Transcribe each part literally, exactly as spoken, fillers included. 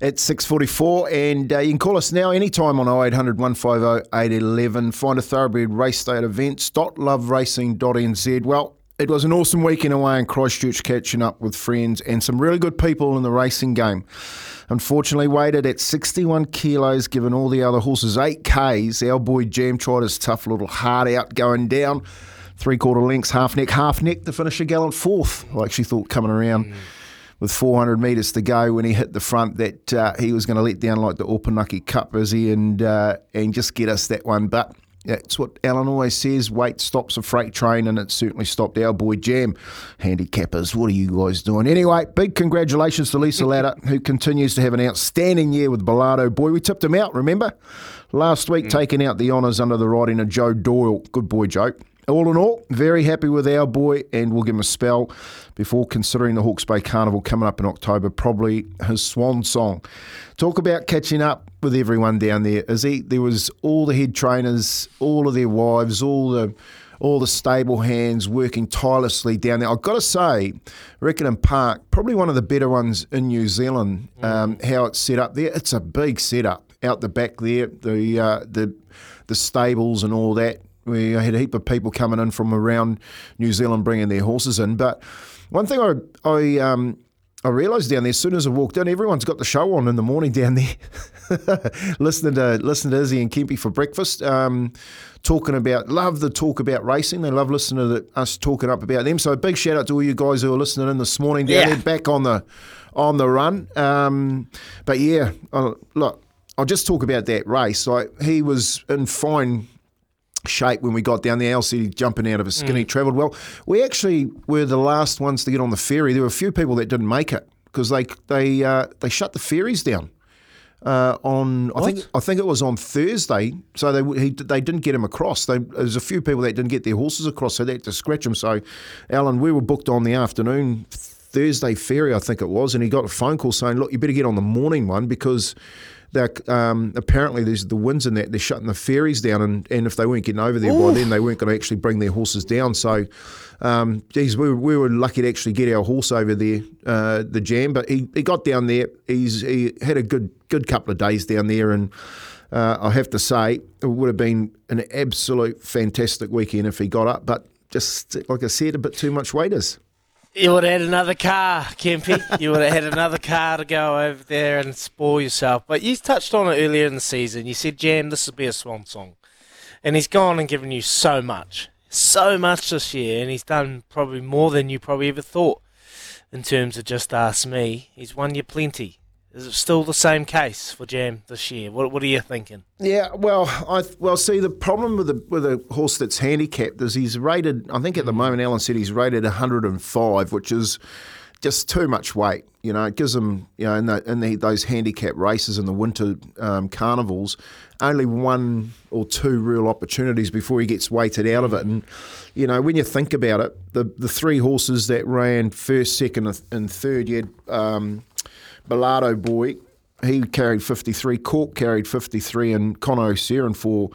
It's six forty-four and uh, you can call us now anytime on oh eight hundred, one five oh, eight one one. Find a thoroughbred race day at events dot love racing dot n z. Well, it was an awesome weekend away in Christchurch, catching up with friends and some really good people in the racing game. Unfortunately, weighted at sixty-one kilos, given all the other horses eight kays, our boy Jam tried his tough little heart out going down. Three-quarter lengths, half-neck, half-neck to finish a gallant fourth, I actually thought, coming around. Mm. With four hundred metres to go when he hit the front, that uh, he was going to let down like the Opunaki Cup, Izzy, and uh, and just get us that one. But that's what Alan always says, weight stops a freight train, and it certainly stopped our boy Jam. Handicappers, what are you guys doing? Anyway, big congratulations to Lisa Latta, who continues to have an outstanding year with Bilardo. Boy, we tipped him out, remember? Last week, mm. taking out the honours under the riding of Joe Doyle. Good boy, Joe. All in all, very happy with our boy, and we'll give him a spell before considering the Hawke's Bay Carnival coming up in October, probably his swan song. Talk about catching up with everyone down there. Izzy, there was all the head trainers, all of their wives, all the all the stable hands working tirelessly down there. I've got to say, Rickettan Park, probably one of the better ones in New Zealand, um, how it's set up there. It's a big setup out the back there, the uh, the the stables and all that. We had a heap of people coming in from around New Zealand bringing their horses in. But one thing I I, um, I realised down there, as soon as I walked in, everyone's got the show on in the morning down there. listening to listening to Izzy and Kempy for breakfast, um, talking about, love the talk about racing. They love listening to the, us talking up about them. So a big shout out to all you guys who are listening in this morning down yeah. there, back on the on the run. Um, but yeah, I'll, look, I'll just talk about that race. Like, he was in fine shape when we got down there. L C D jumping out of his skin. Mm. He travelled well. We actually were the last ones to get on the ferry. There were a few people that didn't make it because they they uh, they shut the ferries down uh, on what? I think I think it was on Thursday. So they he, they didn't get him across. They, there was a few people that didn't get their horses across, so they had to scratch him. So, Alan, we were booked on the afternoon Thursday ferry, I think it was, and he got a phone call saying, "Look, you better get on the morning one because." That, um, apparently there's the winds in that they're shutting the ferries down, and, and if they weren't getting over there Ooh. by then, they weren't going to actually bring their horses down. So, um, geez, we were, we were lucky to actually get our horse over there, uh, the Jam. But he, he got down there. He's he had a good good couple of days down there, and uh, I have to say it would have been an absolute fantastic weekend if he got up. But just like I said, a bit too much weighters. You would have had another car, Kempy. You would have had another car to go over there and spoil yourself. But you touched on it earlier in the season. You said, Jam, this will be a swan song. And he's gone and given you so much, so much this year. And he's done probably more than you probably ever thought in terms of just ask me. He's won you plenty. Is it still the same case for Jam this year? What What are you thinking? Yeah, well, I well see the problem with the with a horse that's handicapped is he's rated. I think at the moment, Alan said he's rated one hundred and five, which is just too much weight. You know, it gives him, you know, in, the, in the, those handicap races in the winter um, carnivals, only one or two real opportunities before he gets weighted out of it. And, you know, when you think about it, the the three horses that ran first, second, and third, you had. Um, Bilardo boy, he carried fifty-three. Cork carried fifty-three, and Conor O'Searin for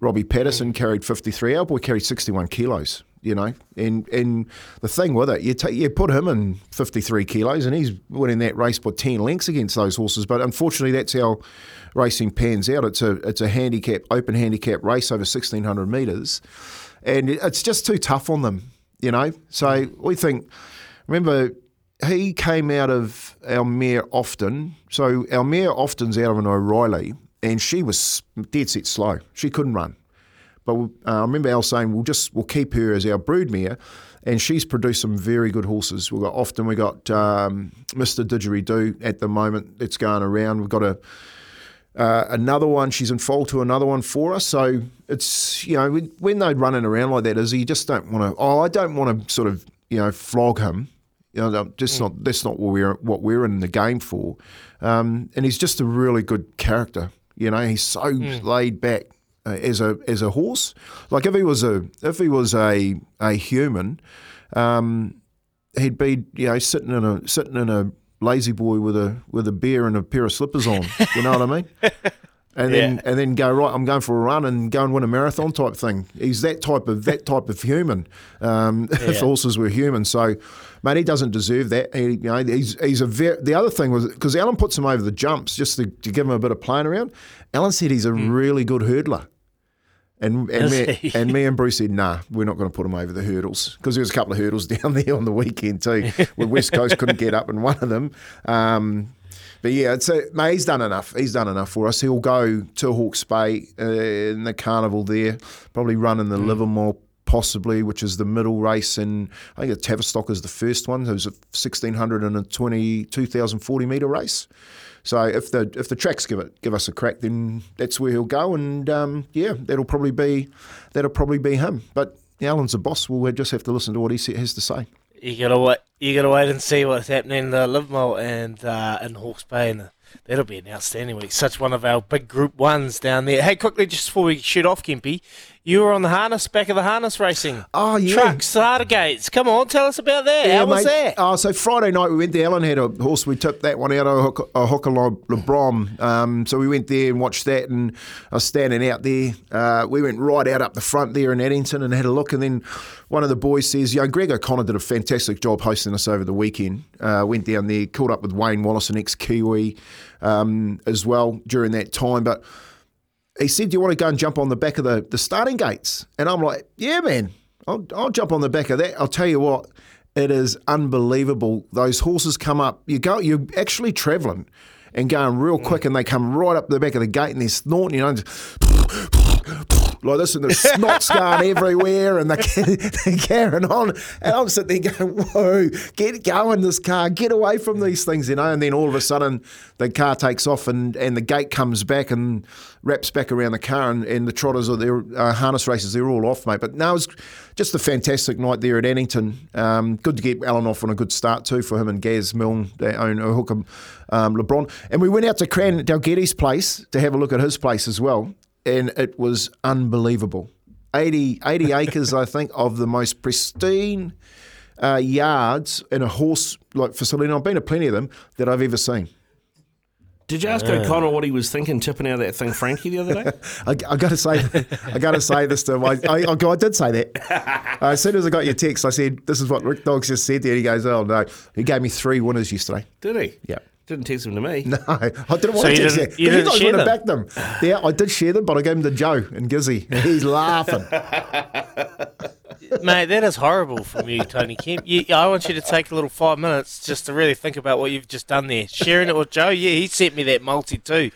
Robbie Patterson carried fifty-three. Our boy carried sixty-one kilos, you know. And and the thing with it, you take you put him in fifty-three kilos, and he's winning that race by ten lengths against those horses. But unfortunately, that's how racing pans out. It's a it's a handicap, open handicap race over sixteen hundred metres, and it's just too tough on them, you know. So we think, remember. He came out of our mare Often. So our mare Often's out of an O'Reilly, and she was dead set slow. She couldn't run. But uh, I remember Al saying, we'll just we'll keep her as our broodmare, and she's produced some very good horses. We've got Often, we've got um, Mister Didgeridoo at the moment that's going around. We've got a uh, another one. She's in foal to another one for us. So it's, you know, when they're running around like that, is you just don't want to, oh, I don't want to sort of, you know, flog him. You know, just not that's not what we're what we're in the game for. Um, and he's just a really good character. You know, he's so mm. laid back uh, as a as a horse. Like if he was a if he was a a human, um, he'd be you know sitting in a sitting in a lazy boy with a with a beer and a pair of slippers on. You know what I mean? And yeah. then and then go right. I'm going for a run and go and win a marathon type thing. He's that type of that type of human. Um, yeah. If horses were human, so mate, he doesn't deserve that. He, you know, he's he's a ver- the other thing was because Alan puts him over the jumps just to, to give him a bit of playing around. Alan said he's a mm. really good hurdler, and and me, and me and Bruce said nah, we're not going to put him over the hurdles because there was a couple of hurdles down there on the weekend too, where West Coast couldn't get up in one of them. Um, But yeah, it's a, mate, he's done enough. He's done enough for us. He'll go to Hawke's Bay uh, in the carnival there, probably run in the mm. Livermore possibly, which is the middle race. And I think the Tavistock is the first one. It was a sixteen twenty, two thousand forty metre race. So if the if the tracks give it give us a crack, then that's where he'll go. And um, yeah, that'll probably be that'll probably be him. But Alan's the boss. We'll just have to listen to what he has to say. You gotta wait. You gotta wait and see what's happening in the Livermore and uh, in Hawke's Bay, and that'll be an outstanding week. Such one of our big Group Ones down there. Hey, quickly, just before we shoot off, Kempy, you were on the harness, back of the harness racing. Oh yeah, truck starter gates. Come on, tell us about that. Yeah, How mate. was that? Oh, so Friday night we went there. Alan had a horse. We tipped that one out of a hooker LeBron. Um, so we went there and watched that, and I was standing out there. Uh, we went right out up the front there in Addington and had a look, and then one of the boys says, you know, Greg O'Connor did a fantastic job hosting us over the weekend. Uh, went down there, caught up with Wayne Wallace, an ex-Kiwi, um, as well during that time. But he said, do you want to go and jump on the back of the, the starting gates? And I'm like, yeah, man, I'll, I'll jump on the back of that. I'll tell you what, it is unbelievable. Those horses come up. You go, you're actually travelling and going real quick, and they come right up the back of the gate, and they're snorting, you know, just like this, and the snot's going everywhere, and they're, they're carrying on. And I'm sitting there going, whoa, get going, this car, get away from these things, you know. And then all of a sudden, the car takes off, and, and the gate comes back and wraps back around the car, and, and the trotters or their uh, harness races, they're all off, mate. But no, it was just a fantastic night there at Addington. Um, good to get Alan off on a good start, too, for him and Gaz Milne, they own a hooker, um, LeBron. And we went out to Cran Dalgetty's place to have a look at his place as well. And it was unbelievable. eighty, eighty acres, I think, of the most pristine uh, yards in a horse like facility. And I've been to plenty of them that I've ever seen. Did you ask uh. O'Connor what he was thinking, tipping out that thing, Frankie, the other day? I, I got to say, I got to say this to him. I, I, I did say that. Uh, as soon as I got your text, I said, "This is what Rick Doggs just said." There, he goes, "Oh no!" He gave me three winners yesterday. Did he? Yeah. Didn't text them to me. No, I didn't want so to text them. You, you guys would have backed them. Yeah, I did share them, but I gave them to Joe and Gizzy. He's laughing. Mate, that is horrible from you, Tony Kemp. You, I want you to take a little five minutes just to really think about what you've just done there. Sharing it with Joe, yeah, he sent me that multi too.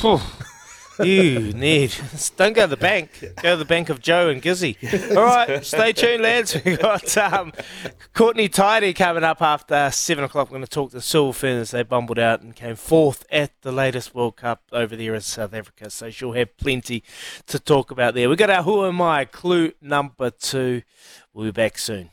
Whew. You need. Don't go to the bank. Go to the bank of Joe and Gizzy. All right, stay tuned, lads. We've got um, Courtney Tidy coming up after seven o'clock. We're going to talk to Silver Ferns. They bumbled out and came fourth at the latest World Cup over there in South Africa, so she'll have plenty to talk about there. We've got our Who Am I clue number two. We'll be back soon.